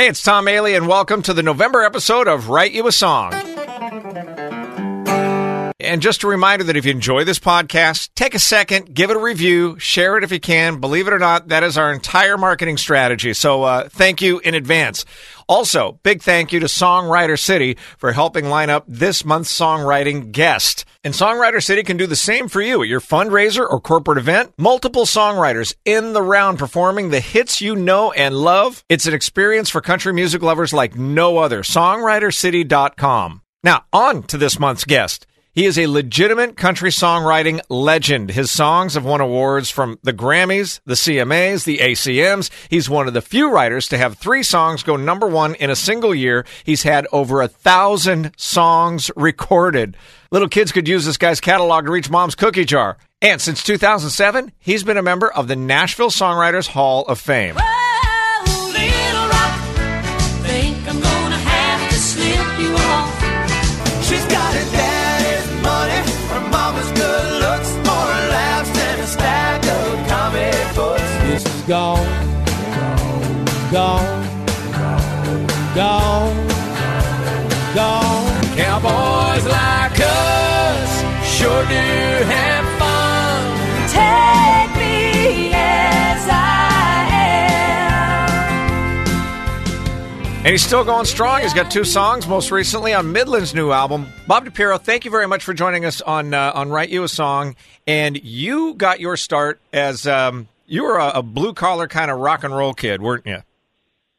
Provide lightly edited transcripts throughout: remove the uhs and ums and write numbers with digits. Hey, it's Tom Bailey, and welcome to the November episode of Write You a Song. And just a reminder that if you enjoy this podcast, take a second, give it a review, share it if you can. Believe it or not, that is our entire marketing strategy. So thank you in advance. Also, big thank you to Songwriter City for helping line up this month's songwriting guest. And Songwriter City can do the same for you at your fundraiser or corporate event. Multiple songwriters in the round performing the hits you know and love. It's an experience for country music lovers like no other. SongwriterCity.com. Now, on to this month's guest. He is a legitimate country songwriting legend. His songs have won awards from the Grammys, the CMAs, the ACMs. He's one of the few writers to have 3 songs go number 1 in a single year. He's had over 1,000 songs recorded. Little kids could use this guy's catalog to reach mom's cookie jar. And since 2007, he's been a member of the Nashville Songwriters Hall of Fame. Oh, little rock, think I'm gonna have to slip you off. She's got it down. Gone, gone, gone, gone, gone. Cowboys like us sure do have fun. Take me as I am. And he's still going strong. He's got 2 songs, most recently on Midland's new album. Bob DiPiero, thank you very much for joining us on Write You a Song. And you got your start as... You were a blue-collar kind of rock and roll kid, weren't you?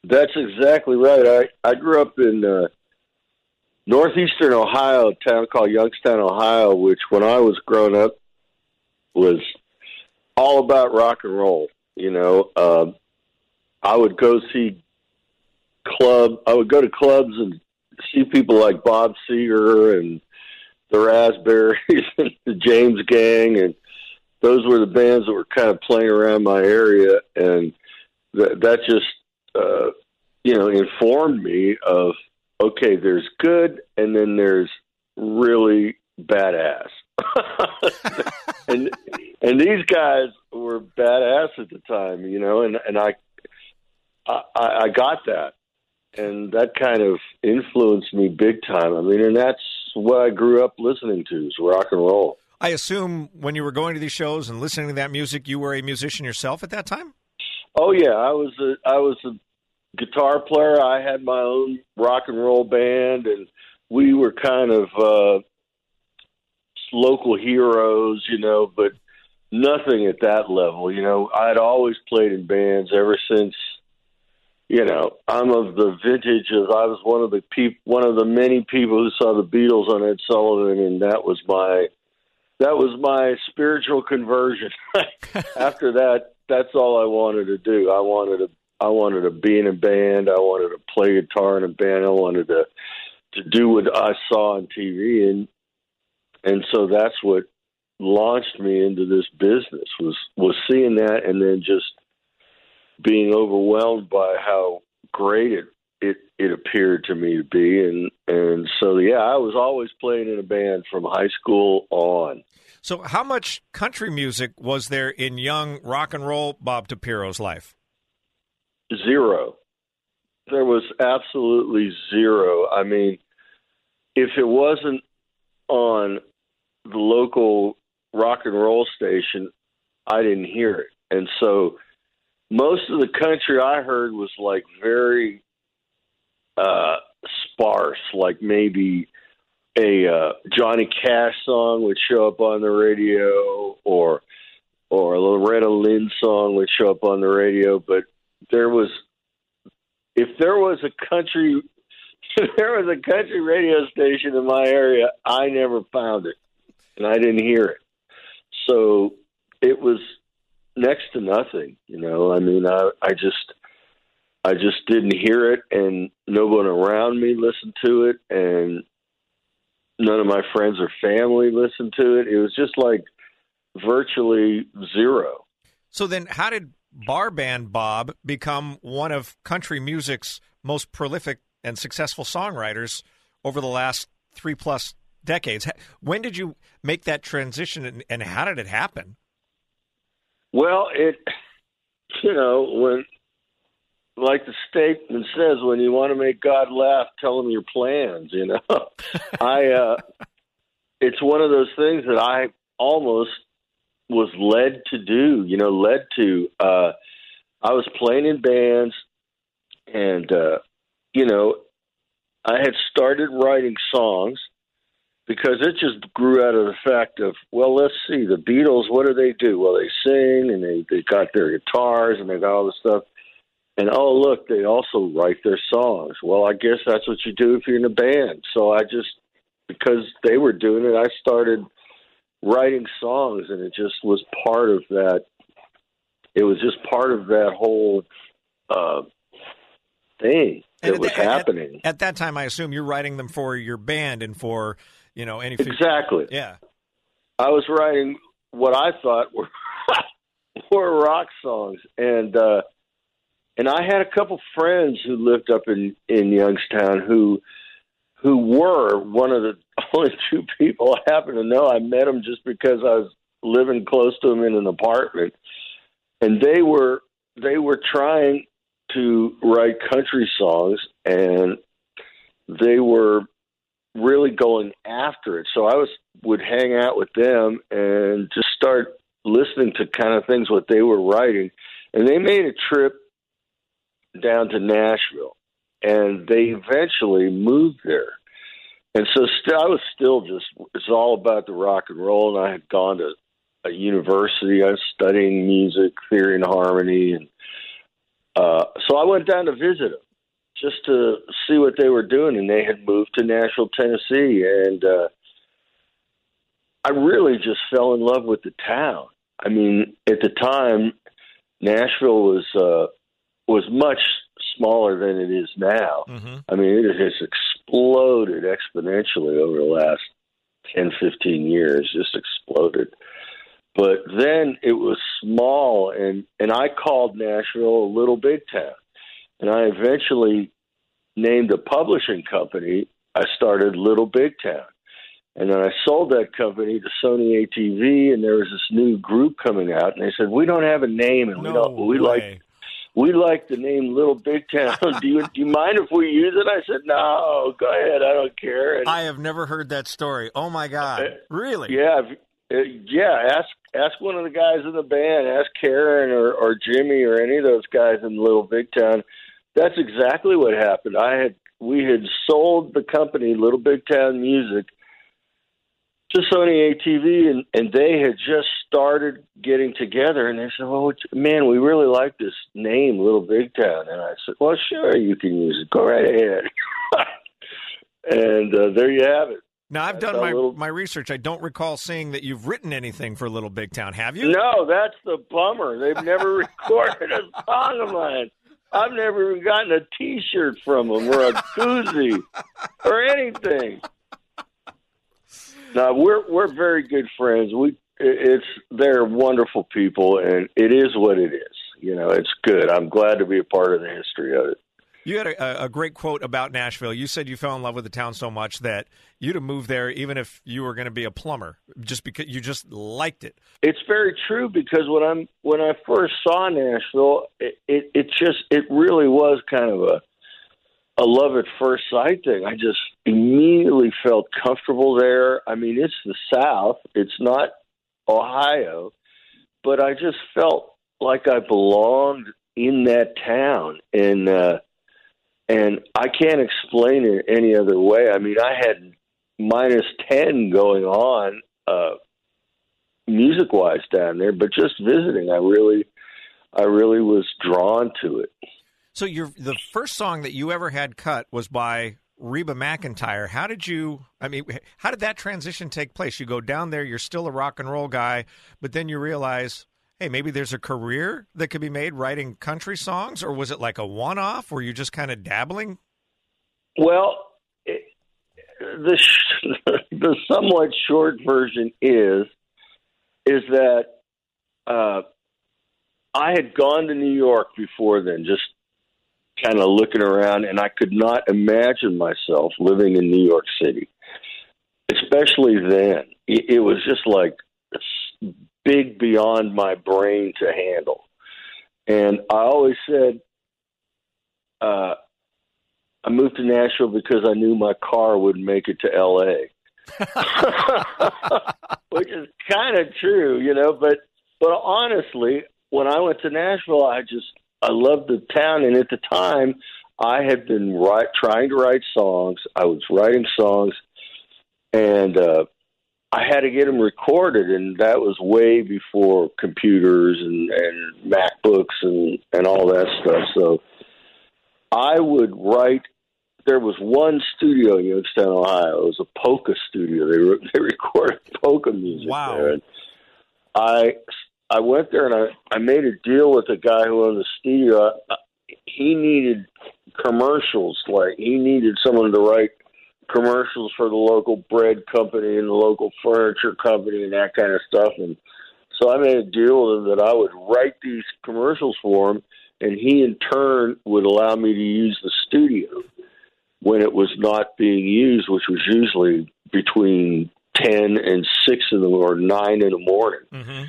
That's exactly right. I grew up in northeastern Ohio, a town called Youngstown, Ohio, which when I was growing up was all about rock and roll. You know, I would go see clubs and see people like Bob Seger and the Raspberries and the James Gang, and those were the bands that were kind of playing around my area, and that just, informed me of, okay, there's good, and then there's really badass. and these guys were badass at the time, you know, and I got that, and that kind of influenced me big time. I mean, and that's what I grew up listening to, is rock and roll. I assume when you were going to these shows and listening to that music, you were a musician yourself at that time? Oh, yeah. I was a guitar player. I had my own rock and roll band, and we were kind of local heroes, you know, but nothing at that level. You know, I'd always played in bands ever since, you know, I'm of the vintage of I was one of the many people who saw the Beatles on Ed Sullivan, and that was my... That was my spiritual conversion. After that, that's all I wanted to do. I wanted to be in a band. I wanted to play guitar in a band. I wanted to do what I saw on TV, and so that's what launched me into this business was seeing that, and then just being overwhelmed by how great it appeared to me to be, and so, yeah, I was always playing in a band from high school on. So how much country music was there in young rock and roll Bob DiPiero's life? 0. There was absolutely 0. I mean, if it wasn't on the local rock and roll station, I didn't hear it. And so most of the country I heard was like very... sparse, like maybe a Johnny Cash song would show up on the radio, or a Loretta Lynn song would show up on the radio. But if there was a country radio station in my area, I never found it, and I didn't hear it. So it was next to nothing, you know. I mean, I just didn't hear it, and no one around me listened to it, and none of my friends or family listened to it. It was just like virtually 0. So then how did Bar Band Bob become one of country music's most prolific and successful songwriters over the last 3+ decades? When did you make that transition, and how did it happen? Well, it, you know, when... like the statement says, when you want to make God laugh, tell him your plans, you know. It's one of those things that I almost was led to do, you know, led to. I was playing in bands, and, you know, I had started writing songs because it just grew out of the fact of, well, let's see, the Beatles, what do? Well, they sing, and they got their guitars, and they got all this stuff. And, oh, look, they also write their songs. Well, I guess that's what you do if you're in a band. So I just, because they were doing it, I started writing songs, and it just was part of that. It was just part of that whole thing that was happening. At that time, I assume you're writing them for your band and for, you know, any... Exactly. Yeah. I was writing what I thought were rock songs, and I had a couple friends who lived up in Youngstown who were one of the only two people I happen to know. I met them just because I was living close to them in an apartment, and they were trying to write country songs, and they were really going after it. So I would hang out with them and just start listening to kind of things what they were writing, and they made a trip down to Nashville, and they eventually moved there. And so I was still just, it's all about the rock and roll. And I had gone to a university. I was studying music theory and harmony. And so I went down to visit them just to see what they were doing. And they had moved to Nashville, Tennessee. And I really just fell in love with the town. I mean, at the time, Nashville was much smaller than it is now. Mm-hmm. I mean, it has exploded exponentially over the last 10, 15 years, just exploded. But then it was small, and I called Nashville a little big town. And I eventually named a publishing company. I started Little Big Town. And then I sold that company to Sony ATV, and there was this new group coming out, and they said, we don't have a name, and we like the name Little Big Town. Do you mind if we use it? I said, no, go ahead. I don't care. And I have never heard that story. Oh, my God. Really? Yeah. Yeah. Ask one of the guys in the band. Ask Karen or Jimmy or any of those guys in Little Big Town. That's exactly what happened. We had sold the company, Little Big Town Music, to Sony ATV, and they had just started getting together, and they said, "Oh man, we really like this name, Little Big Town." And I said, "Well, sure, you can use it. Go right ahead." And there you have it. Now I've done my research. I don't recall seeing that you've written anything for Little Big Town. Have you? No, that's the bummer. They've never recorded a song of mine. I've never even gotten a T-shirt from them or a koozie or anything. Now we're very good friends. They're wonderful people, and it is what it is. You know, it's good. I'm glad to be a part of the history of it. You had a great quote about Nashville. You said you fell in love with the town so much that you'd have moved there even if you were going to be a plumber, just because you just liked it. It's very true, because when I first saw Nashville, it really was kind of a love at first sight thing. I just immediately felt comfortable there. I mean, it's the South. It's not Ohio. But I just felt like I belonged in that town. And I can't explain it any other way. I mean, I had -10 going on music-wise down there, but just visiting, I really was drawn to it. So the first song that you ever had cut was by Reba McEntire. How did that transition take place? You go down there, you're still a rock and roll guy, but then you realize, hey, maybe there's a career that could be made writing country songs, or was it like a one-off? Were you just kind of dabbling? Well, the somewhat short version is that I had gone to New York before then, just kind of looking around, and I could not imagine myself living in New York City, especially then. It was just like big beyond my brain to handle. And I always said, I moved to Nashville because I knew my car wouldn't make it to L.A., which is kind of true, you know. But honestly, when I went to Nashville, I loved the town. And at the time, I had been trying to write songs. I was writing songs, and I had to get them recorded. And that was way before computers and MacBooks and all that stuff. So I would write. There was one studio in Youngstown, Ohio. It was a polka studio. They recorded polka music there. And I went there and I made a deal with the guy who owned the studio. He needed commercials. Like, he needed someone to write commercials for the local bread company and the local furniture company and that kind of stuff. And so I made a deal with him that I would write these commercials for him, and he in turn would allow me to use the studio when it was not being used, which was usually between 10 and 6 in the morning, or 9 in the morning. Mm-hmm.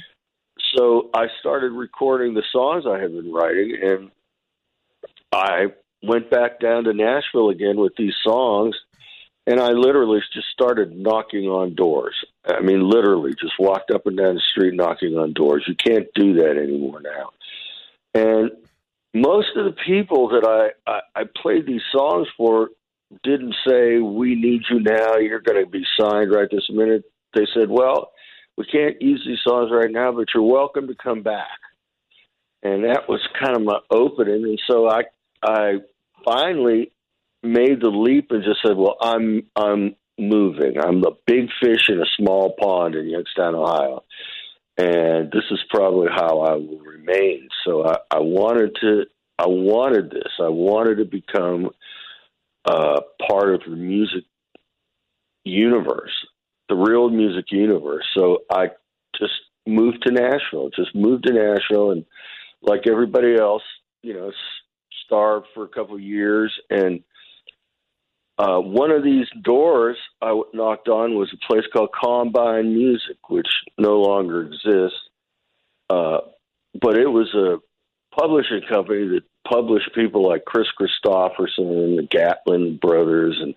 So I started recording the songs I had been writing, and I went back down to Nashville again with these songs, and I literally just started knocking on doors. I mean, literally just walked up and down the street knocking on doors. You can't do that anymore now. And most of the people that I played these songs for didn't say, "We need you now. You're going to be signed right this minute." They said, "Well, we can't use these songs right now, but you're welcome to come back." And that was kind of my opening. And so I finally made the leap and just said, "Well, I'm moving. I'm a big fish in a small pond in Youngstown, Ohio, and this is probably how I will remain." So I wanted this. I wanted to become part of the music universe, the real music universe. So I just moved to Nashville. And like everybody else, you know, starved for a couple of years. And one of these doors I knocked on was a place called Combine Music, which no longer exists. But it was a publishing company that published people like Chris Christopherson and the Gatlin Brothers. And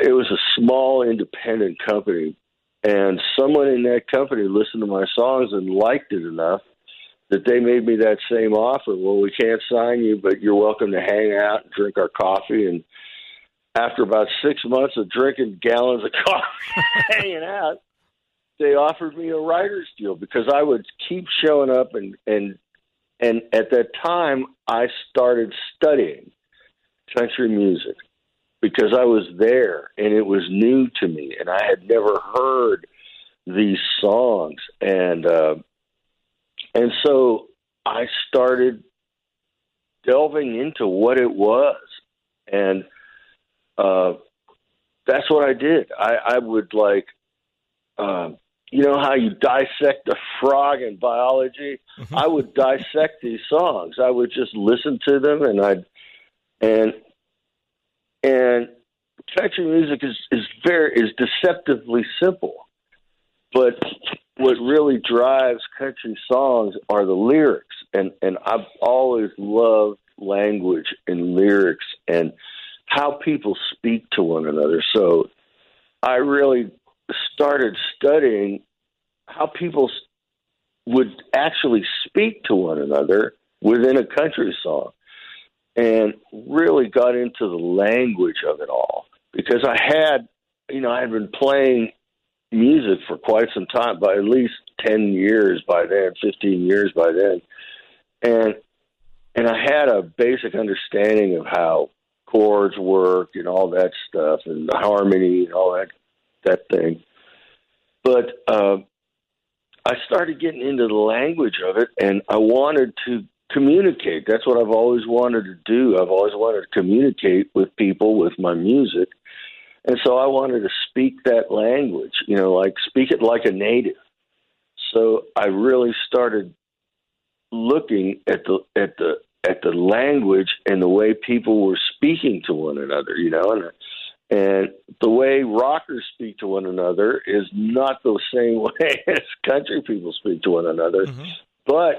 it was a small independent company. And someone in that company listened to my songs and liked it enough that they made me that same offer. "Well, we can't sign you, but you're welcome to hang out and drink our coffee." And after about 6 months of drinking gallons of coffee hanging out, they offered me a writer's deal because I would keep showing up. And at that time, I started studying country music because I was there and it was new to me and I had never heard these songs. And so I started delving into what it was. And that's what I did. I would like... you know how you dissect a frog in biology? Mm-hmm. I would dissect these songs. I would just listen to them, and and country music is deceptively simple. But what really drives country songs are the lyrics, and I've always loved language and lyrics and how people speak to one another. So I really started studying how people would actually speak to one another within a country song, and really got into the language of it all because I had been playing music for quite some time, by at least 10 years by then, 15 years by then. And I had a basic understanding of how chords work and all that stuff and the harmony and all that thing. But I started getting into the language of it, and I wanted to communicate. That's what I've always wanted to do. I've always wanted to communicate with people with my music. And so I wanted to speak that language, you know, like speak it like a native. So I really started looking at the language and the way people were speaking to one another, you know, and the way rockers speak to one another is not the same way as country people speak to one another. Mm-hmm. But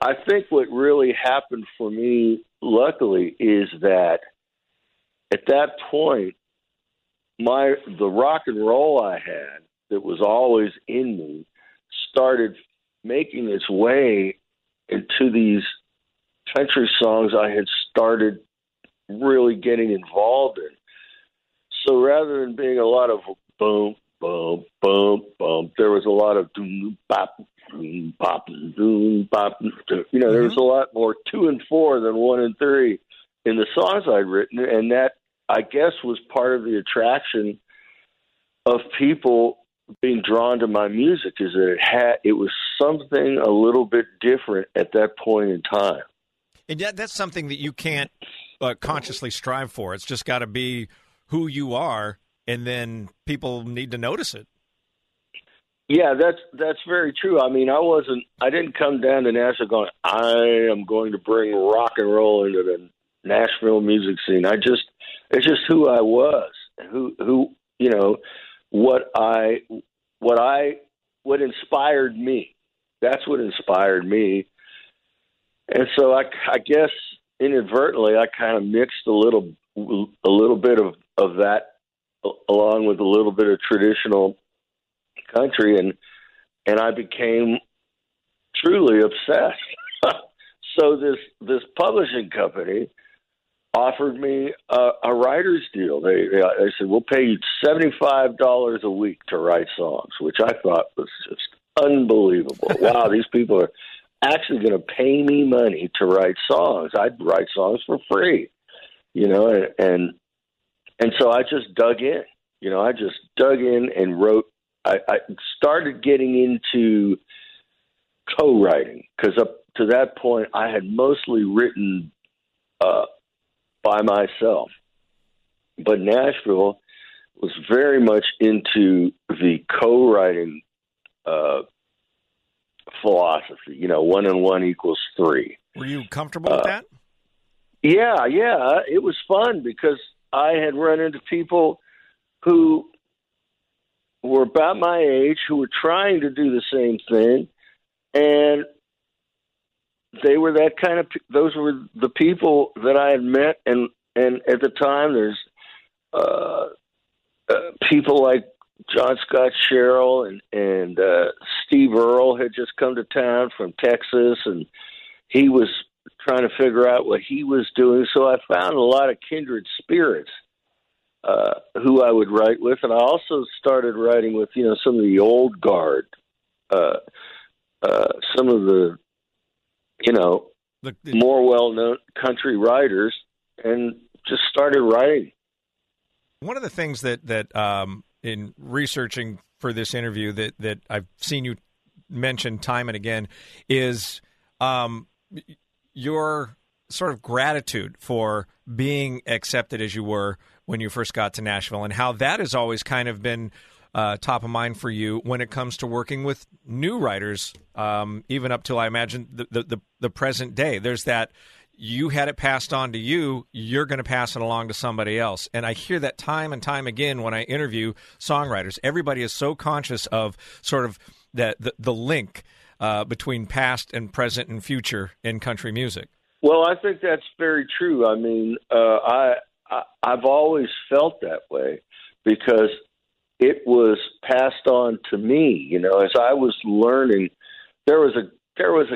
I think what really happened for me, luckily, is that at that point, the rock and roll I had that was always in me started making its way into these country songs I had started really getting involved in. So rather than being a lot of boom, boom, boom, boom, there was a lot of doom, bop, doom, bop, doom, bop. You know, there was a lot more 2 and 4 than 1 and 3 in the songs I'd written. And that, I guess, was part of the attraction of people being drawn to my music, is that it was something a little bit different at that point in time. And that's something that you can't consciously strive for. It's just got to be who you are, and then people need to notice it. Yeah, that's very true. I mean, I didn't come down to Nashville going, I am going to bring rock and roll into the Nashville music scene. It's just who I was, what inspired me. That's what inspired me. And so I guess inadvertently, I kind of mixed a little bit of that along with a little bit of traditional country, and I became truly obsessed. So this publishing company offered me a writer's deal. They said, we'll pay you $75 a week to write songs, which I thought was just unbelievable. Wow, these people are actually going to pay me money to write songs. I'd write songs for free, you know, and so I just dug in. You know, I just dug in and wrote. I started getting into co-writing, because up to that point I had mostly written by myself. But Nashville was very much into the co-writing philosophy. You know, 1 and 1 equals 3. Were you comfortable with that? Yeah. It was fun because I had run into people who were about my age who were trying to do the same thing, and they were that kind of. Those were the people that I had met, and at the time, there's people like John Scott Sherrill and Steve Earle had just come to town from Texas, and he was trying to figure out what he was doing. So I found a lot of kindred spirits who I would write with, and I also started writing with some of the old guard, some of the more well-known country writers, and just started writing. One of the things that in researching for this interview that I've seen you mention time and again is your sort of gratitude for being accepted as you were when you first got to Nashville, and how that has always kind of been top of mind for you when it comes to working with new writers, even up till, I imagine, the present day. There's that you had it passed on to you, you're going to pass it along to somebody else. And I hear that time and time again when I interview songwriters. Everybody is so conscious of sort of the link between past and present and future in country music. Well, I think that's very true. I mean, I've always felt that way because it was passed on to me. You know, as I was learning, there was a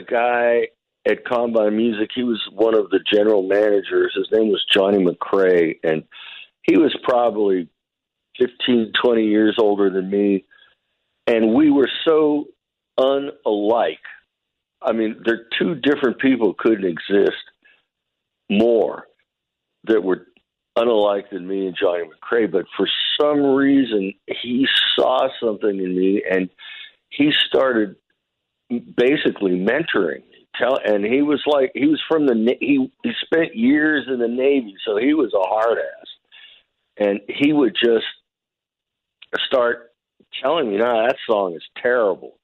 guy at Combine Music. He was one of the general managers. His name was Johnny McRae, and he was probably 15, 20 years older than me. And we were so unalike. I mean, there are two different people couldn't exist more that were unlike than me and Johnny McRae, but for some reason he saw something in me, and he started basically mentoring me. And he was like, he was from the he spent years in the Navy, so he was a hard ass, and he would just start telling me, "No, that song is terrible,"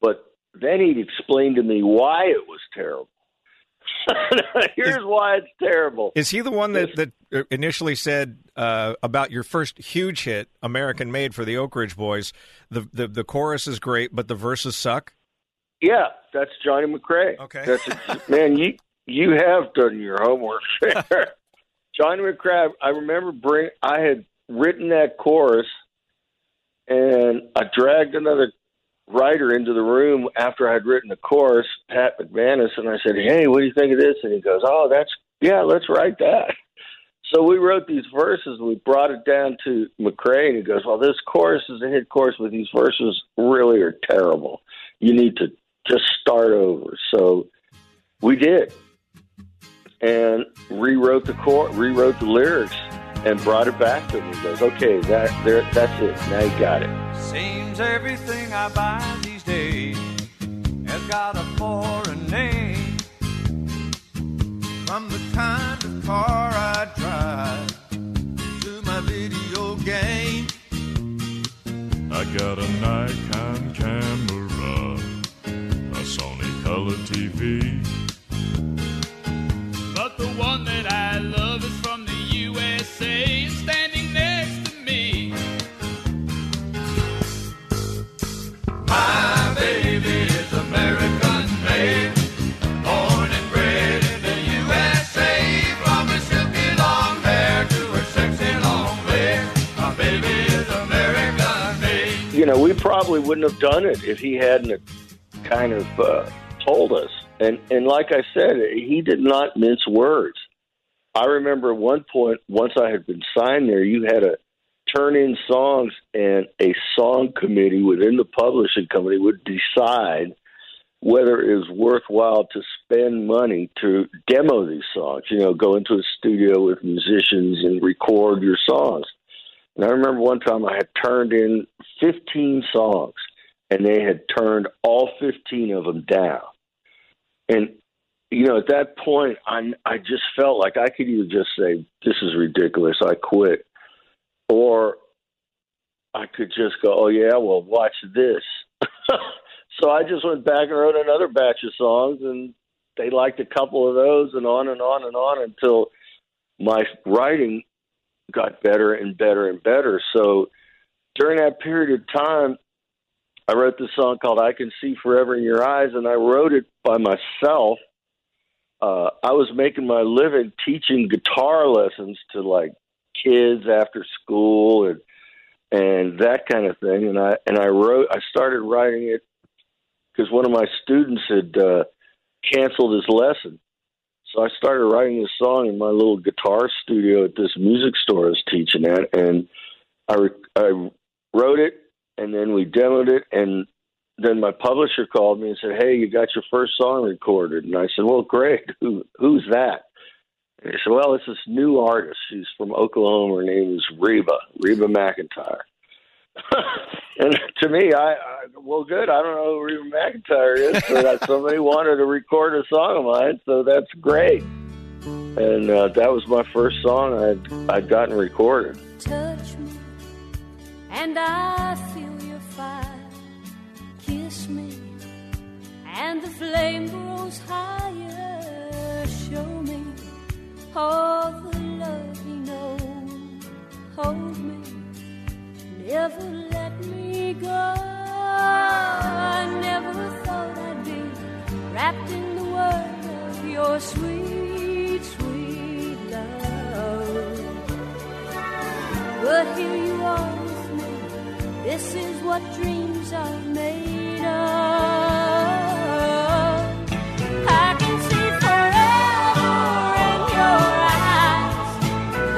but then he'd explain to me why it was terrible. Here's why it's terrible. Is he the one that initially said about your first huge hit, American Made, for the Oak Ridge Boys, the chorus is great, but the verses suck? Yeah, that's Johnny McRae. Okay. Man, you have done your homework there. Johnny McRae, I remember I had written that chorus, and I dragged another writer into the room after I had written the chorus, Pat McManus, and I said, hey, what do you think of this? And he goes, oh, let's write that. So we wrote these verses. We brought it down to McRae, and he goes, well, this chorus is a hit chorus, but these verses really are terrible. You need to just start over. So we did, and rewrote the lyrics, and brought it back to him. He goes, okay, that's it. Now you got it. Seems everything I buy these days has got a foreign name. From the kind of car I drive to my video game, I got a Nikon camera, a Sony color TV, but the one that I love is from the USA and standing next to me. My baby is American made. You know, we probably wouldn't have done it if he hadn't kind of told us. And like I said, he did not mince words. I remember at one point, once I had been signed there, you had to turn in songs, and a song committee within the publishing company would decide whether it was worthwhile to spend money to demo these songs, you know, go into a studio with musicians and record your songs. And I remember one time I had turned in 15 songs, and they had turned all 15 of them down. And, you know, at that point, I just felt like I could either just say, this is ridiculous, I quit, or I could just go, oh, yeah, well, watch this. So I just went back and wrote another batch of songs, and they liked a couple of those, and on and on and on until my writing got better and better and better. So during that period of time, I wrote this song called I Can See Forever in Your Eyes, and I wrote it by myself. I was making my living teaching guitar lessons to, like, kids after school and that kind of thing. And I started writing it because one of my students had canceled his lesson. So I started writing this song in my little guitar studio at this music store I was teaching at, and I wrote it, and then we demoed it, and then my publisher called me and said, hey, you got your first song recorded. And I said, well, great. Who's that? And he said, well, it's this new artist. She's from Oklahoma. Her name is Reba McEntire. And to me, well, good. I don't know who Reba McEntire is, but somebody wanted to record a song of mine, so that's great. And that was my first song I'd gotten recorded. Touch me, and I feel your fire. Kiss me, and the flame grows higher. Show me all the love you know. Hold me. Never let me go. I never thought I'd be wrapped in the world of your sweet, sweet love. But here you are with me. This is what dreams are made of. I can see forever in your eyes.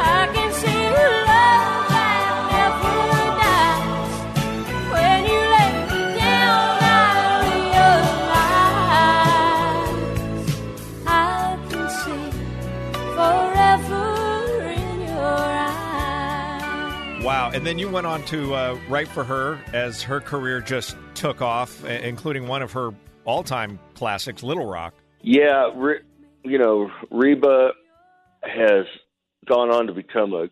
I can see love. Wow. And then you went on to write for her as her career just took off, including one of her all-time classics, Little Rock. Yeah. You know, Reba has gone on to become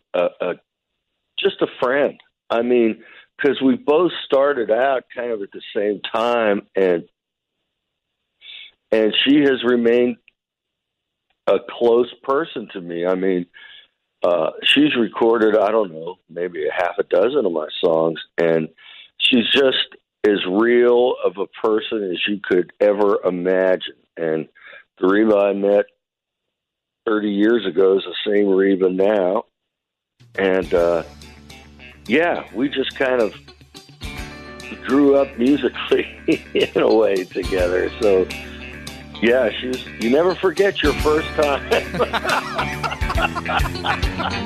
just a friend. I mean, because we both started out kind of at the same time, and she has remained a close person to me. I mean, she's recorded, I don't know, maybe a half a dozen of my songs, and she's just as real of a person as you could ever imagine. And the Reba I met 30 years ago is the same Reba now. And, yeah, we just kind of grew up musically in a way together. So, yeah, you never forget your first time.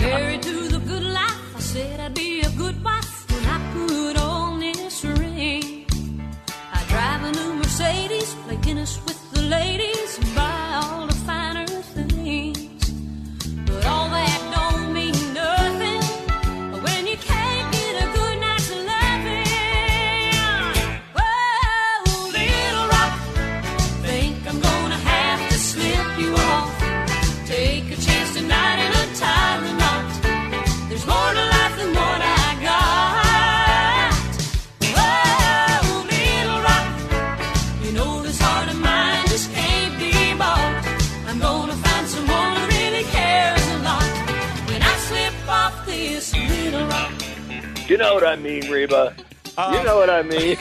Married to the good life, I said I'd be a good wife when I put on this ring. I drive a new Mercedes, play tennis with the ladies, and buy all the finer things. But all that don't mean nothing when you can't get a good night's loving. Oh, little rock, think I'm gonna have to slip you off. Take a chance tonight and untie the knot. There's more to life than what I got. Oh, little rock, you know this heart of mine just can't be bought. I'm gonna find someone who really cares a lot when I slip off this little rock. You know what I mean, Reba. You know what I mean.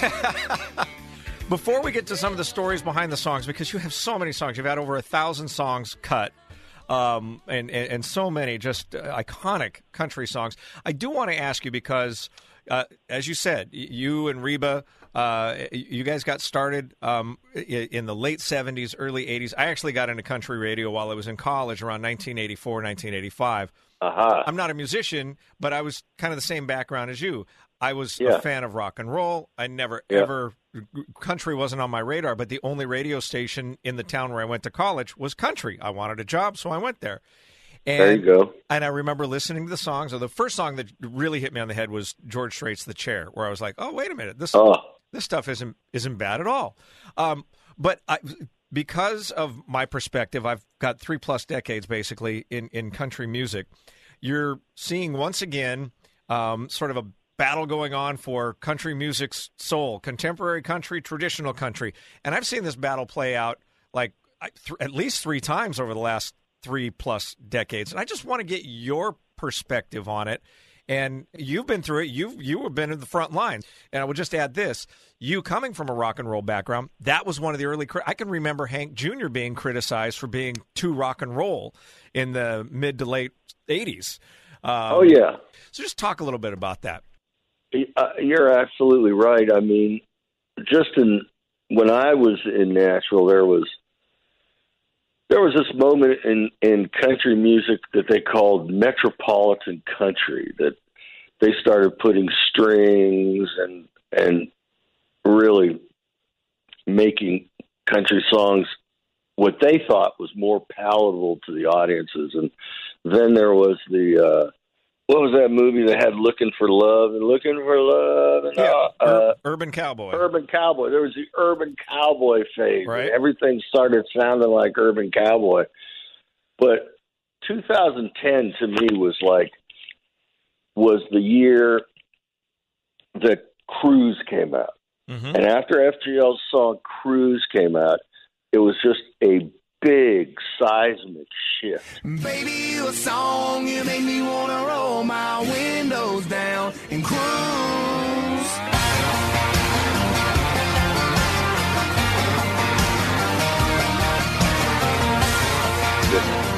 Before we get to some of the stories behind the songs, because you have so many songs, you've had over 1,000 songs cut, and so many just iconic country songs. I do want to ask you because, as you said, you and Reba, you guys got started in the late 70s, early 80s. I actually got into country radio while I was in college around 1984, 1985. Uh-huh. I'm not a musician, but I was kind of the same background as you. I was a fan of rock and roll. I never, ever, country wasn't on my radar, but the only radio station in the town where I went to college was country. I wanted a job, so I went there. And, there you go. And I remember listening to the songs. The first song that really hit me on the head was George Strait's The Chair, where I was like, oh, wait a minute. This stuff isn't bad at all. Because of my perspective, I've got 3+ decades, basically, in country music. You're seeing, once again, sort of a battle going on for country music's soul, contemporary country, traditional country. And I've seen this battle play out like at least 3 times over the last 3+ decades. And I just want to get your perspective on it. And you've been through it. You have been in the front line. And I would just add this. You coming from a rock and roll background, that was one of the early I can remember Hank Jr. being criticized for being too rock and roll in the mid to late 80s. So just talk a little bit about that. You're absolutely right. I mean, when I was in Nashville, there was this moment in country music that they called metropolitan country, that they started putting strings and really making country songs what they thought was more palatable to the audiences. And then there was the what was that movie that had Looking for Love? And, Urban Cowboy. Urban Cowboy. There was the Urban Cowboy phase. Right. Everything started sounding like Urban Cowboy. But 2010 to me was the year that Cruise came out. Mm-hmm. And after FGL's song Cruise came out, it was just a big seismic shift. Baby, your song, you make me want to roll my windows down and cruise.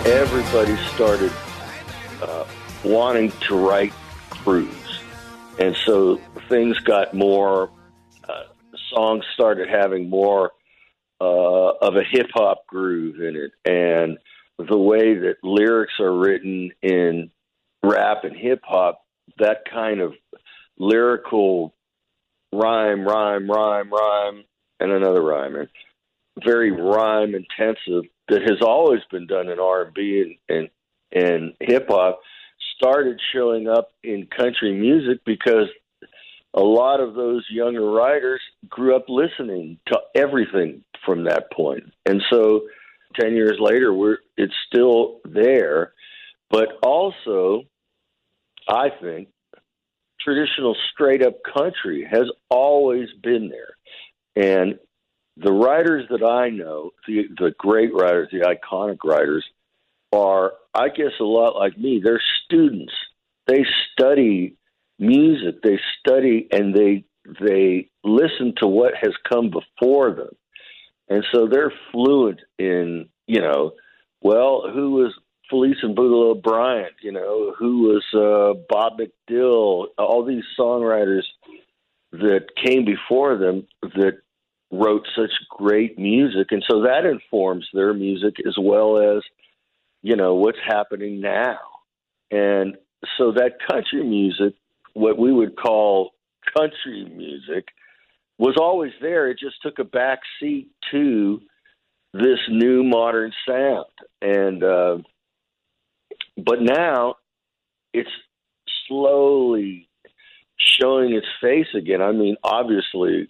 Everybody started wanting to write Cruise. And so things got more, songs started having more of a hip-hop groove in it, and the way that lyrics are written in rap and hip-hop, that kind of lyrical rhyme, and another rhyme, and very rhyme-intensive that has always been done in R&B and hip-hop, started showing up in country music because a lot of those younger writers grew up listening to everything from that point. And so 10 years later, it's still there. But also, I think, traditional straight-up country has always been there. And the writers that I know, the great writers, the iconic writers, are, I guess, a lot like me. They're students. They study music, they study, and they they listen to what has come before them. And so they're fluent in, you know, well, who was Felice and Boudleaux Bryant, you know, who was Bob McDill, all these songwriters that came before them that wrote such great music. And so that informs their music as well as, you know, what's happening now. And so that country music, what we would call country music, was always there. It just took a back seat to this new modern sound. And but now it's slowly showing its face again. I mean, obviously,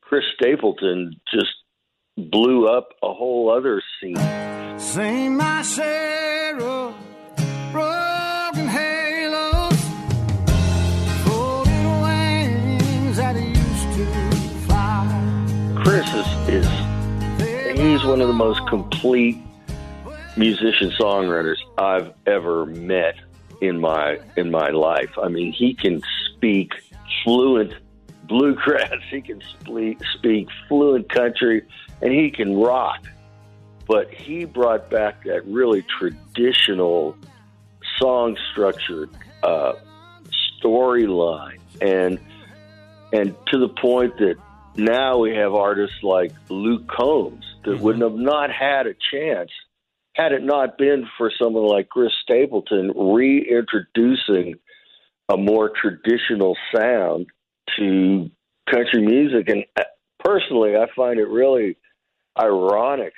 Chris Stapleton just blew up a whole other scene. Sing my Cheryl, broken halos, golden wings that used to fly. Chris he's one of the most complete musician-songwriters I've ever met in my life. I mean, he can speak fluent bluegrass, he can speak fluent country, and he can rock. But he brought back that really traditional song structure, storyline, and to the point that now we have artists like Luke Combs that wouldn't have not had a chance had it not been for someone like Chris Stapleton reintroducing a more traditional sound to country music. And personally, I find it really ironic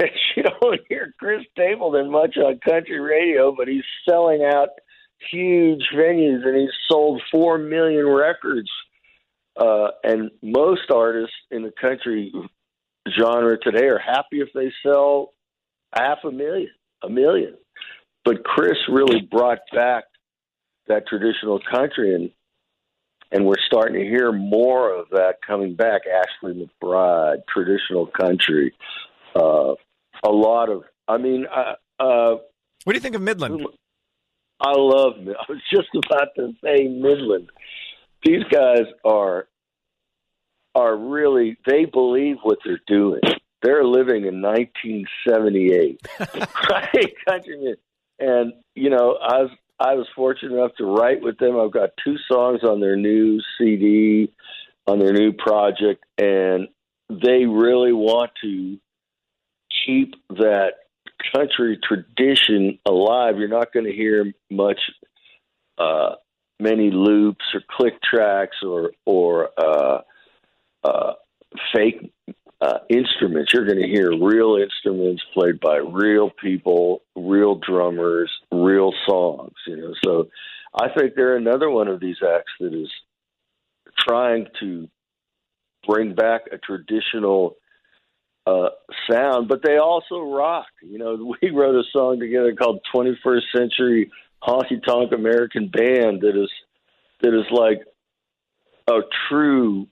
that you don't hear Chris Stapleton much on country radio, but he's selling out huge venues and he's sold 4 million records. And most artists in the country genre today are happy if they sell 500,000, 1 million. But Chris really brought back that traditional country, and we're starting to hear more of that coming back. Ashley McBride, traditional country, a lot of. I mean, what do you think of Midland? I love. I was just about to say Midland. These guys are really, they believe what they're doing. They're living in 1978, right? Country music. And, you know, I was fortunate enough to write with them. I've got 2 songs on their new CD, on their new project, and they really want to keep that country tradition alive. You're not going to hear much, many loops or click tracks or fake instruments. You're going to hear real instruments played by real people, real drummers, real songs, you know. So I think they're another one of these acts that is trying to bring back a traditional sound, but they also rock. You know, we wrote a song together called 21st Century Honky Tonk American Band that is like a true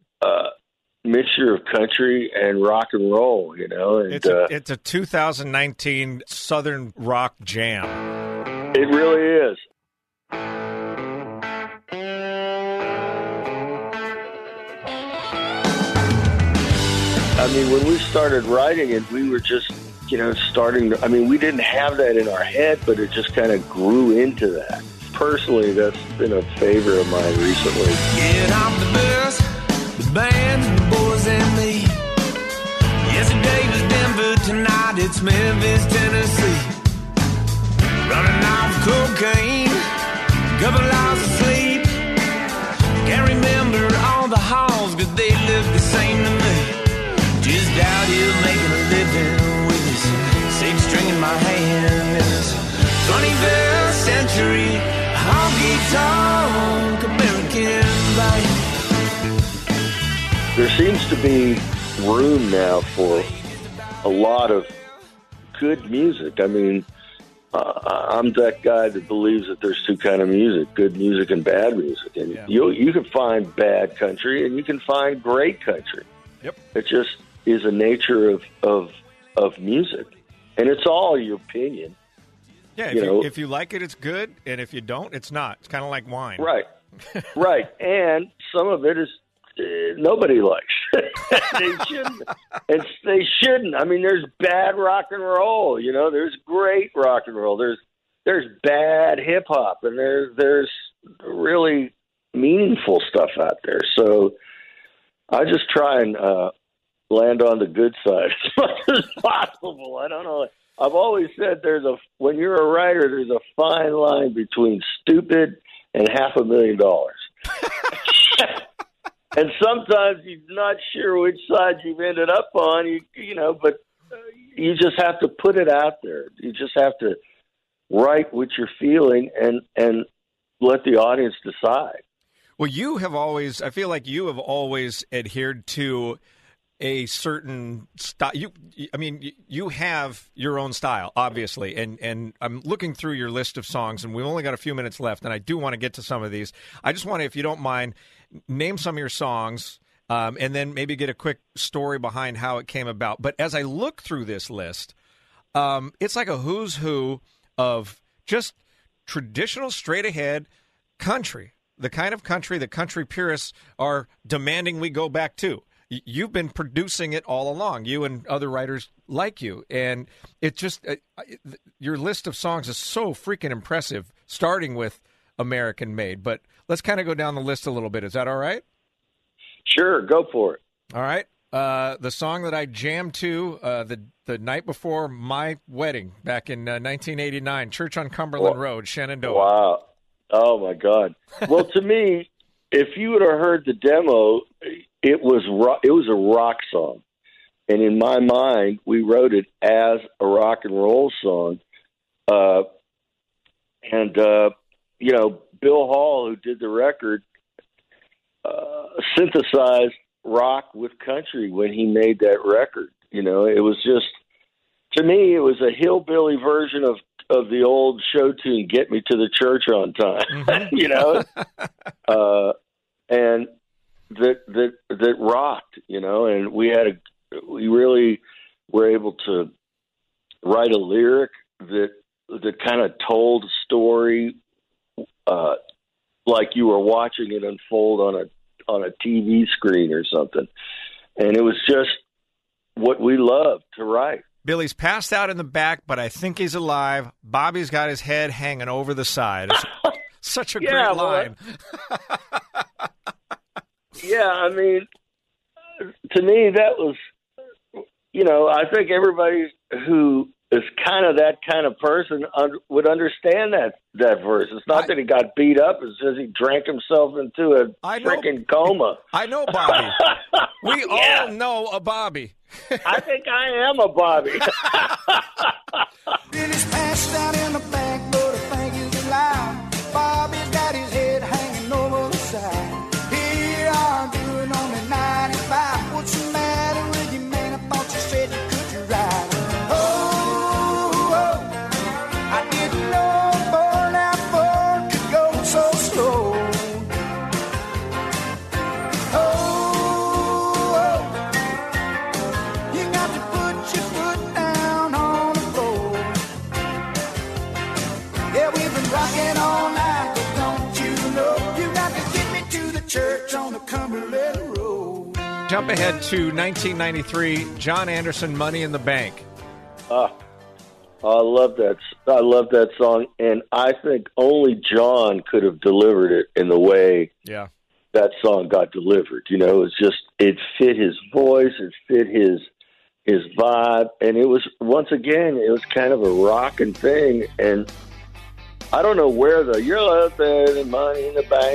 mixture of country and rock and roll, you know. And it's a 2019 Southern rock jam. It really is. I mean, when we started writing it, we were just, you know, we didn't have that in our head, but it just kind of grew into that. Personally, that's been a favorite of mine recently. Yeah, I'm the best, the band, the boys, and me. Yesterday was Denver, tonight it's Memphis, Tennessee. Running off cocaine, couple hours of sleep. Can't remember all the halls, cause they look the same to me. Just out here making a living. Six-string in my hand is 21st century honky-tonk American life. There seems to be room now for a lot of good music. I mean, I'm that guy that believes that there's two kinds of music, good music and bad music. And yeah, you can find bad country and you can find great country. Yep. It just is a nature of music. And it's all your opinion. Yeah, if you like it, it's good, and if you don't, it's not. It's kind of like wine. Right, Right. And some of it is nobody likes. They shouldn't. I mean, there's bad rock and roll, you know, there's great rock and roll. There's bad hip hop, and there's really meaningful stuff out there. So I just try and land on the good side as much as possible. I don't know. I've always said when you're a writer, there's a fine line between stupid and $500,000. And sometimes you're not sure which side you've ended up on, but you just have to put it out there. You just have to write what you're feeling and let the audience decide. Well, I feel like you have always adhered to a certain style. You have your own style, obviously, and I'm looking through your list of songs, and we've only got a few minutes left, and I do want to get to some of these. I just want to, if you don't mind, name some of your songs, and then maybe get a quick story behind how it came about. But as I look through this list, it's like a who's who of just traditional, straight-ahead country, the kind of country the country purists are demanding we go back to. You've been producing it all along, you and other writers like you. And it just, your list of songs is so freaking impressive, starting with American Made. But let's kind of go down the list a little bit. Is that all right? Sure, go for it. All right. The song that I jammed to the night before my wedding back in 1989, Church on Cumberland Road, Shenandoah. Wow. Oh, my God. Well, to me, if you would have heard the demo, it was a rock song. And in my mind, we wrote it as a rock and roll song. Bill Hall, who did the record, synthesized rock with country when he made that record. You know, it was just, to me, it was a hillbilly version of the old show tune, Get Me to the Church on Time. Mm-hmm. You know? And that rocked, you know, and we really were able to write a lyric that kind of told a story, like you were watching it unfold on a TV screen or something. And it was just what we loved to write. Billy's passed out in the back, but I think he's alive. Bobby's got his head hanging over the side. Such a great line. Yeah, I mean, to me, that was, I think everybody who is kind of that kind of person would understand that verse. It's not that he got beat up. It's just he drank himself into a freaking coma. I know Bobby. We all know a Bobby. I think I am a Bobby. Billy's passed out in the back, but I think he's alive. Bobby's got his head hanging over the side. Jump ahead to 1993, John Anderson, Money in the Bank. I love that. I love that song, and I think only John could have delivered it in the way that song got delivered. You know, it's just it fit his voice, it fit his vibe, and it was once again kind of a rockin' thing. And I don't know where you're out there, the money in the bank.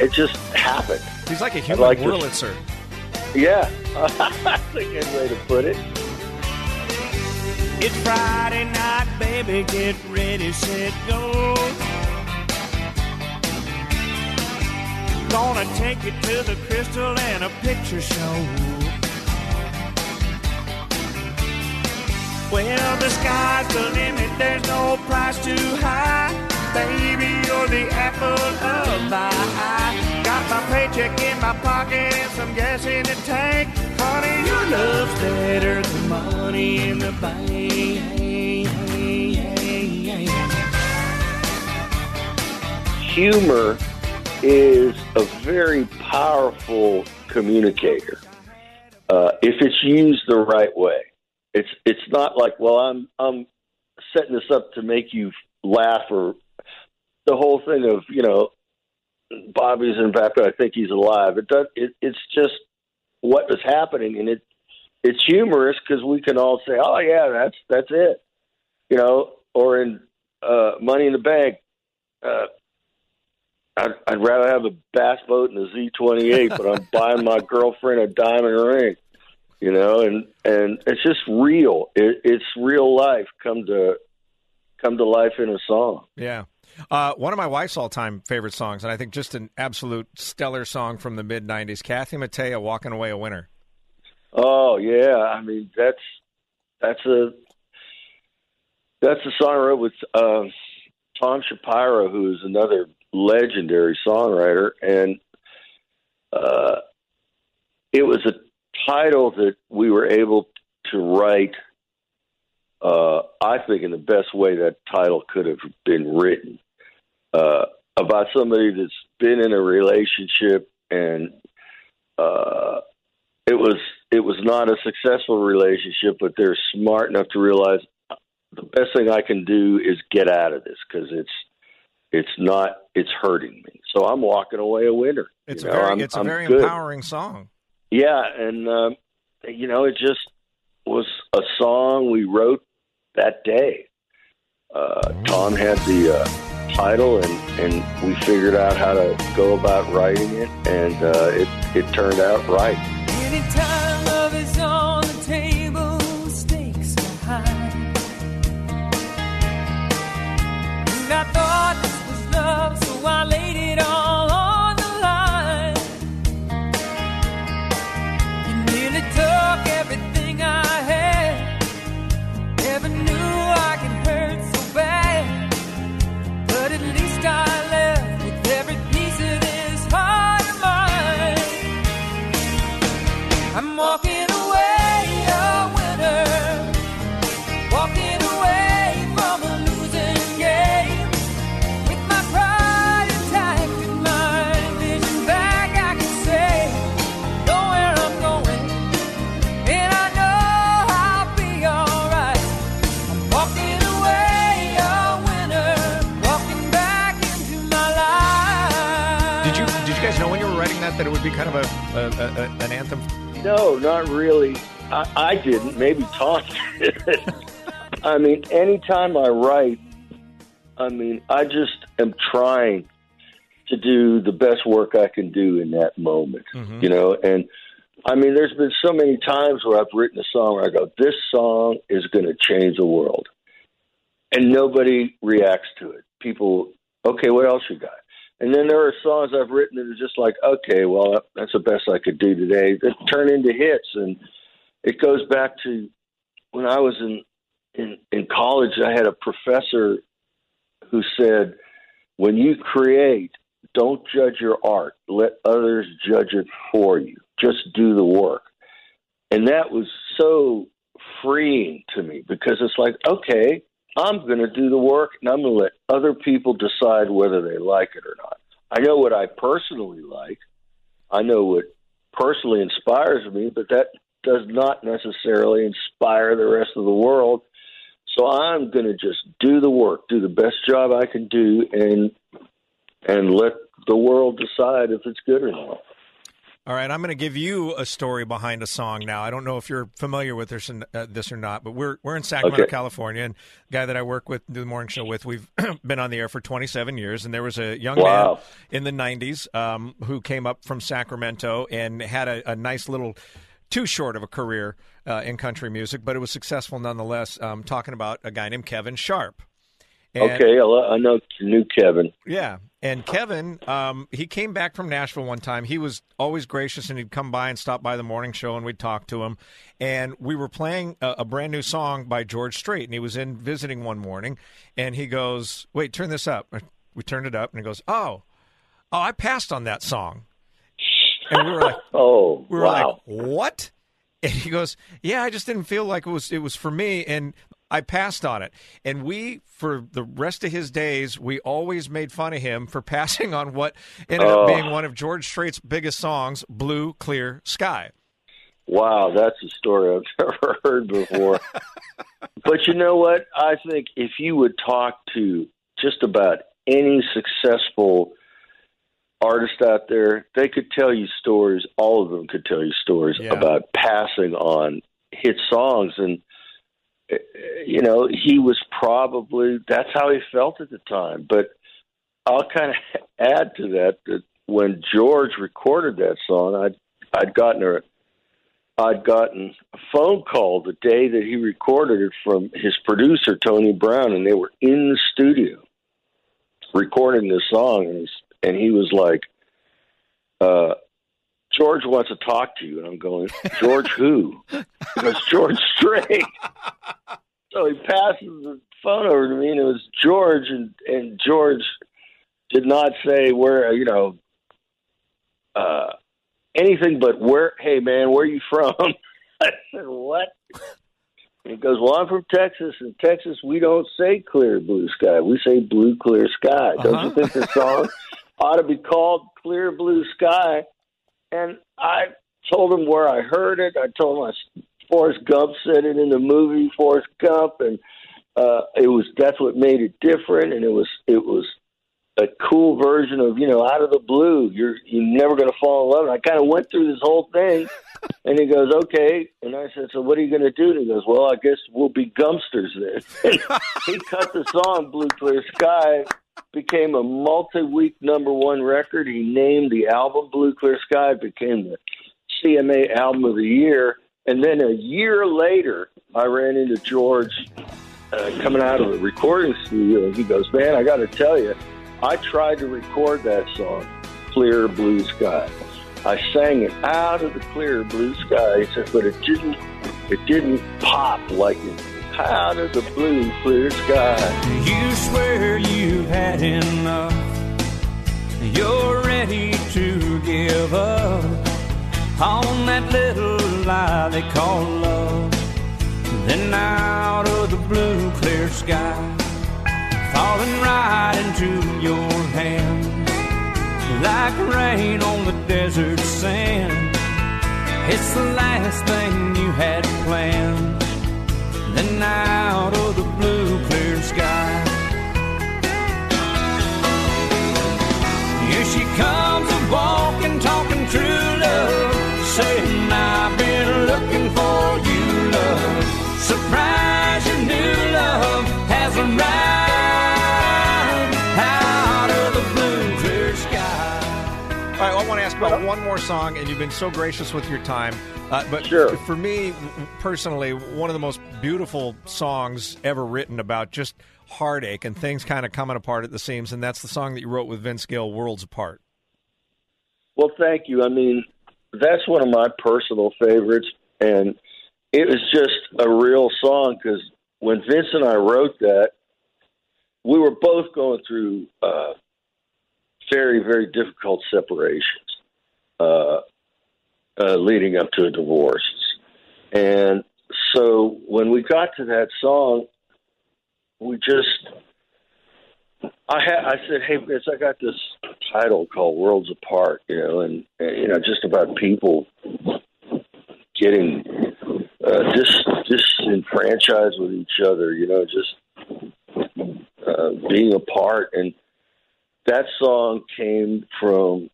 It just happened. He's like a human Wurlitzer. Yeah, that's a good way to put it. It's Friday night, baby. Get ready, set, go. Gonna take you to the Crystal and a picture show. Well, the sky's the limit, there's no price too high. Baby, you're the apple of my eye. Got my paycheck in my pocket and some gas in the tank. Honey, your love's better than money in the bank. Humor is a very powerful communicator if it's used the right way. It's not like, well, I'm setting this up to make you laugh, or the whole thing of, you know, Bobby's in fact, I think he's alive. It's just what is happening, and it's humorous because we can all say, oh yeah, that's it, you know. Or in Money in the Bank, I'd rather have a bass boat and a Z28, but I'm buying my girlfriend a diamond ring, you know. And it's just real. It's real life come to life in a song. Yeah. One of my wife's all-time favorite songs, and I think just an absolute stellar song from the mid-'90s, Kathy Mattea, Walking Away a Winner. Oh, yeah. I mean, that's a song I wrote with Tom Shapiro, who's another legendary songwriter. And it was a title that we were able to write, I think, in the best way that title could have been written, about somebody that's been in a relationship, and it was not a successful relationship, but they're smart enough to realize the best thing I can do is get out of this because it's hurting me. So I'm walking away a winner. It's a very empowering song. Yeah, and you know, it just was a song we wrote that day. Tom had the title, and we figured out how to go about writing it, and it turned out right. Anytime love is on the table, stakes are high. And I thought this was love, so I laid it all on the line. You nearly took everything I had. Never knew I could hurt so bad, but at least I left with every piece of this heart of mine. I'm walking away a winner, walking away from a losing game. With my pride intact and my vision back, I can say I know where I'm going, and I know I'll be alright. I'm walking away a winner, walking back into my life. Did you guys know when you were writing that it would be kind of an anthem? No, not really. I didn't. Maybe Tom did. I mean, anytime I write, I mean, I just am trying to do the best work I can do in that moment, you know? And, I mean, there's been so many times where I've written a song where I go, this song is going to change the world. And nobody reacts to it. People, okay, what else you got? And then there are songs I've written that are just like, okay, well, that's the best I could do today. That turn into hits. And it goes back to when I was in college, I had a professor who said, when you create, don't judge your art. Let others judge it for you. Just do the work. And that was so freeing to me, because it's like, okay, I'm going to do the work, and I'm going to let other people decide whether they like it or not. I know what I personally like. I know what personally inspires me, but that does not necessarily inspire the rest of the world. So I'm going to just do the work, do the best job I can do, and let the world decide if it's good or not. All right, I'm going to give you a story behind a song now. I don't know if you're familiar with this or not, but we're in Sacramento, California, and the guy that I work with, do the morning show with, we've been on the air for 27 years, and there was a young man in the 90s who came up from Sacramento and had a nice little, too short of a career in country music, but it was successful nonetheless, talking about a guy named Kevin Sharp. And, okay, I knew Kevin. Yeah, and Kevin, he came back from Nashville one time. He was always gracious, and he'd come by and stop by the morning show, and we'd talk to him. And we were playing a brand-new song by George Strait, and he was in visiting one morning, and he goes, wait, turn this up. We turned it up, and he goes, oh, I passed on that song. And we were like, we were like, what? And he goes, yeah, I just didn't feel like it was for me, and I passed on it. And we, for the rest of his days, we always made fun of him for passing on what ended up being one of George Strait's biggest songs, Blue Clear Sky. Wow, that's a story I've never heard before. But you know what? I think if you would talk to just about any successful artist out there, they could tell you stories. All of them could tell you stories about passing on hit songs. And, you know, he was probably, that's how he felt at the time. But I'll kind of add to that, that when George recorded that song, I'd gotten a phone call the day that he recorded it from his producer, Tony Brown, and they were in the studio recording this song. And he was like, George wants to talk to you. And I'm going, George who? He goes, George Strait. So he passes the phone over to me, and it was George. And George did not say where, you know, anything but where, hey, man, where are you from? I said, what? And he goes, well, I'm from Texas. In Texas, we don't say clear blue sky. We say blue clear sky. Don't you think the song ought to be called Clear Blue Sky? And I told him where I heard it. I told him Forrest Gump said it in the movie Forrest Gump. And that's what made it different. And it was a cool version of, you know, out of the blue, you're never going to fall in love. And I kind of went through this whole thing, and he goes, okay. And I said, so what are you going to do? And he goes, well, I guess we'll be Gumpsters then. He cut the song Blue Clear Sky, became a multi-week number one record. He named the album Blue Clear Sky, became the CMA Album of the Year. And then a year later, I ran into George coming out of the recording studio, and he goes, man, I got to tell you, I tried to record that song, Clear Blue Sky. I sang it out of the clear blue sky. He said, but it didn't pop like it out of the blue clear sky. You swear you've had enough. You're ready to give up on that little lie they call love. Then out of the blue clear sky, falling right into your hand, like rain on the desert sand. It's the last thing you had planned, then out of the blue clear sky. Here she comes a walking, talking true love, saying I've been looking for you, love. Surprise, your new love has arrived. All right, I want to ask about one more song, and you've been so gracious with your time. But sure. For me, personally, one of the most beautiful songs ever written about just heartache and things kind of coming apart at the seams, and that's the song that you wrote with Vince Gill, Worlds Apart. Well, thank you. I mean, that's one of my personal favorites, and it was just a real song because when Vince and I wrote that, we were both going through very, very difficult separations leading up to a divorce. And so when we got to that song, I said, hey, Vince, I got this title called Worlds Apart, you know, and you know, just about people getting disenfranchised with each other, you know, just being apart. And that song came from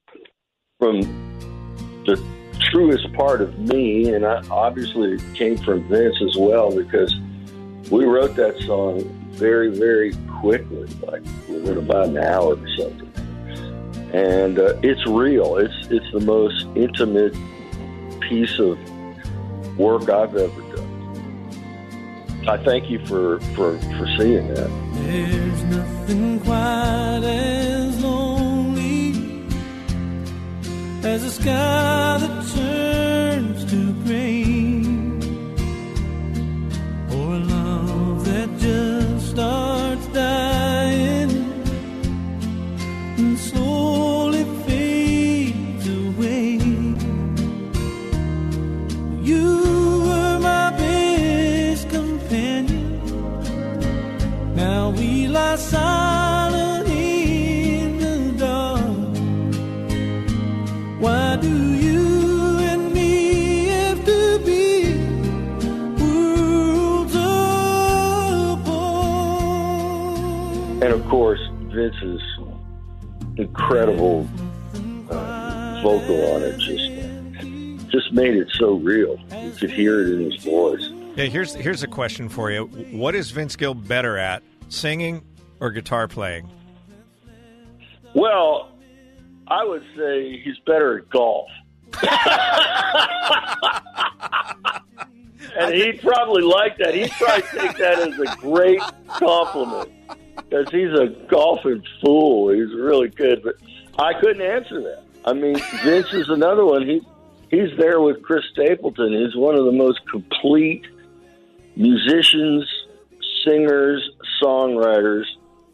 the truest part of me, and obviously it came from Vince as well, because we wrote that song very, very quickly, like within about an hour or something. And it's real. It's the most intimate piece of work I've ever done. I thank you for seeing that. There's nothing quite as lonely as a sky that turns to gray, or a love that just starts dying and slowly fades away. You were my best companion, Vince's incredible vocal on it just made it so real. You could hear it in his voice. Yeah, here's a question for you. What is Vince Gill better at, singing or guitar playing? Well, I would say he's better at golf. And he'd probably like that. He'd probably take that as a great compliment, because he's a golfing fool. He's really good, but I couldn't answer that. I mean, Vince is another one. He's there with Chris Stapleton. He's one of the most complete musicians, singers, songwriters.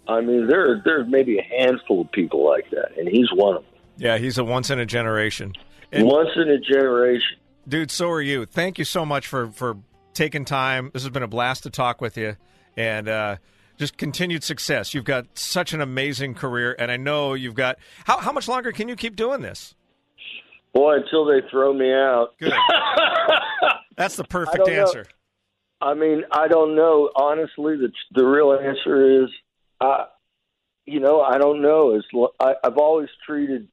I mean, there are maybe a handful of people like that, and he's one of them. Yeah, he's a once in a generation. And once in a generation. Dude, so are you. Thank you so much for taking time. This has been a blast to talk with you, and just continued success. You've got such an amazing career, and I know you've got... How much longer can you keep doing this? Boy, until they throw me out. Good. That's the perfect answer. Know. I mean, I don't know. Honestly, the real answer is, I don't know. I've always treated...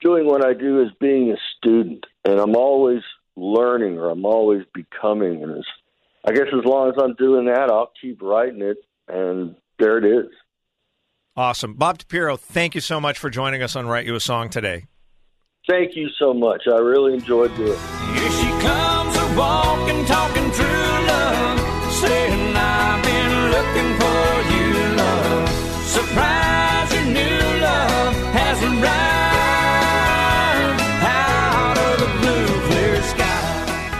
doing what I do is being a student, and I'm always learning, or I'm always becoming. And I guess as long as I'm doing that, I'll keep writing it, and there it is. Awesome. Bob DiPiero, thank you so much for joining us on Write You a Song today. Thank you so much. I really enjoyed doing it. Here she comes, a walking, talking true love, saying I've been looking for you, love. Surprise, your new love has arrived.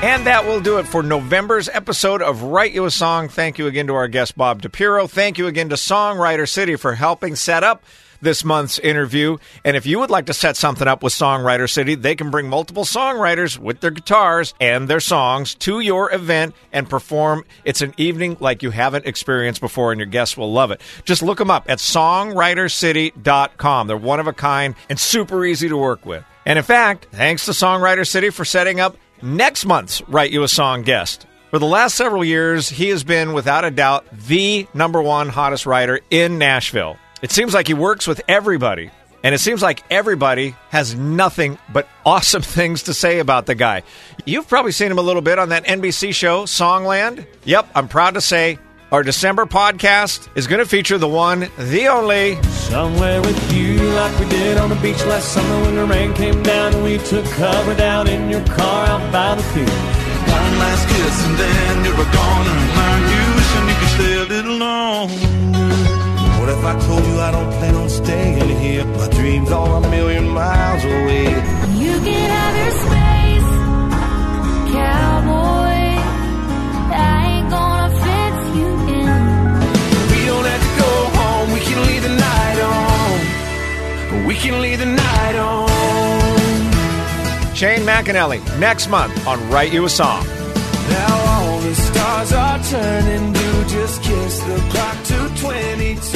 And that will do it for November's episode of Write You a Song. Thank you again to our guest, Bob DiPiero. Thank you again to Songwriter City for helping set up this month's interview. And if you would like to set something up with Songwriter City, they can bring multiple songwriters with their guitars and their songs to your event and perform. It's an evening like you haven't experienced before, and your guests will love it. Just look them up at SongwriterCity.com. They're one of a kind and super easy to work with. And in fact, thanks to Songwriter City for setting up next month's Write You a Song guest. For the last several years, he has been, without a doubt, the #1 hottest writer in Nashville. It seems like he works with everybody, and it seems like everybody has nothing but awesome things to say about the guy. You've probably seen him a little bit on that NBC show, Songland. Yep, I'm proud to say our December podcast is going to feature the one, the only... Somewhere with you, like we did on the beach last summer when the rain came down and we took cover down in your car out by the pier. One last kiss and then you were gone, and my you and you could stay a little longer. What if I told you I don't plan on staying here? My dreams are a million miles away. You can have your space, cowboy. We can leave the night on. Shane McAnally, next month on Write You a Song. Now all the stars are turning blue. Just kiss the clock to 22.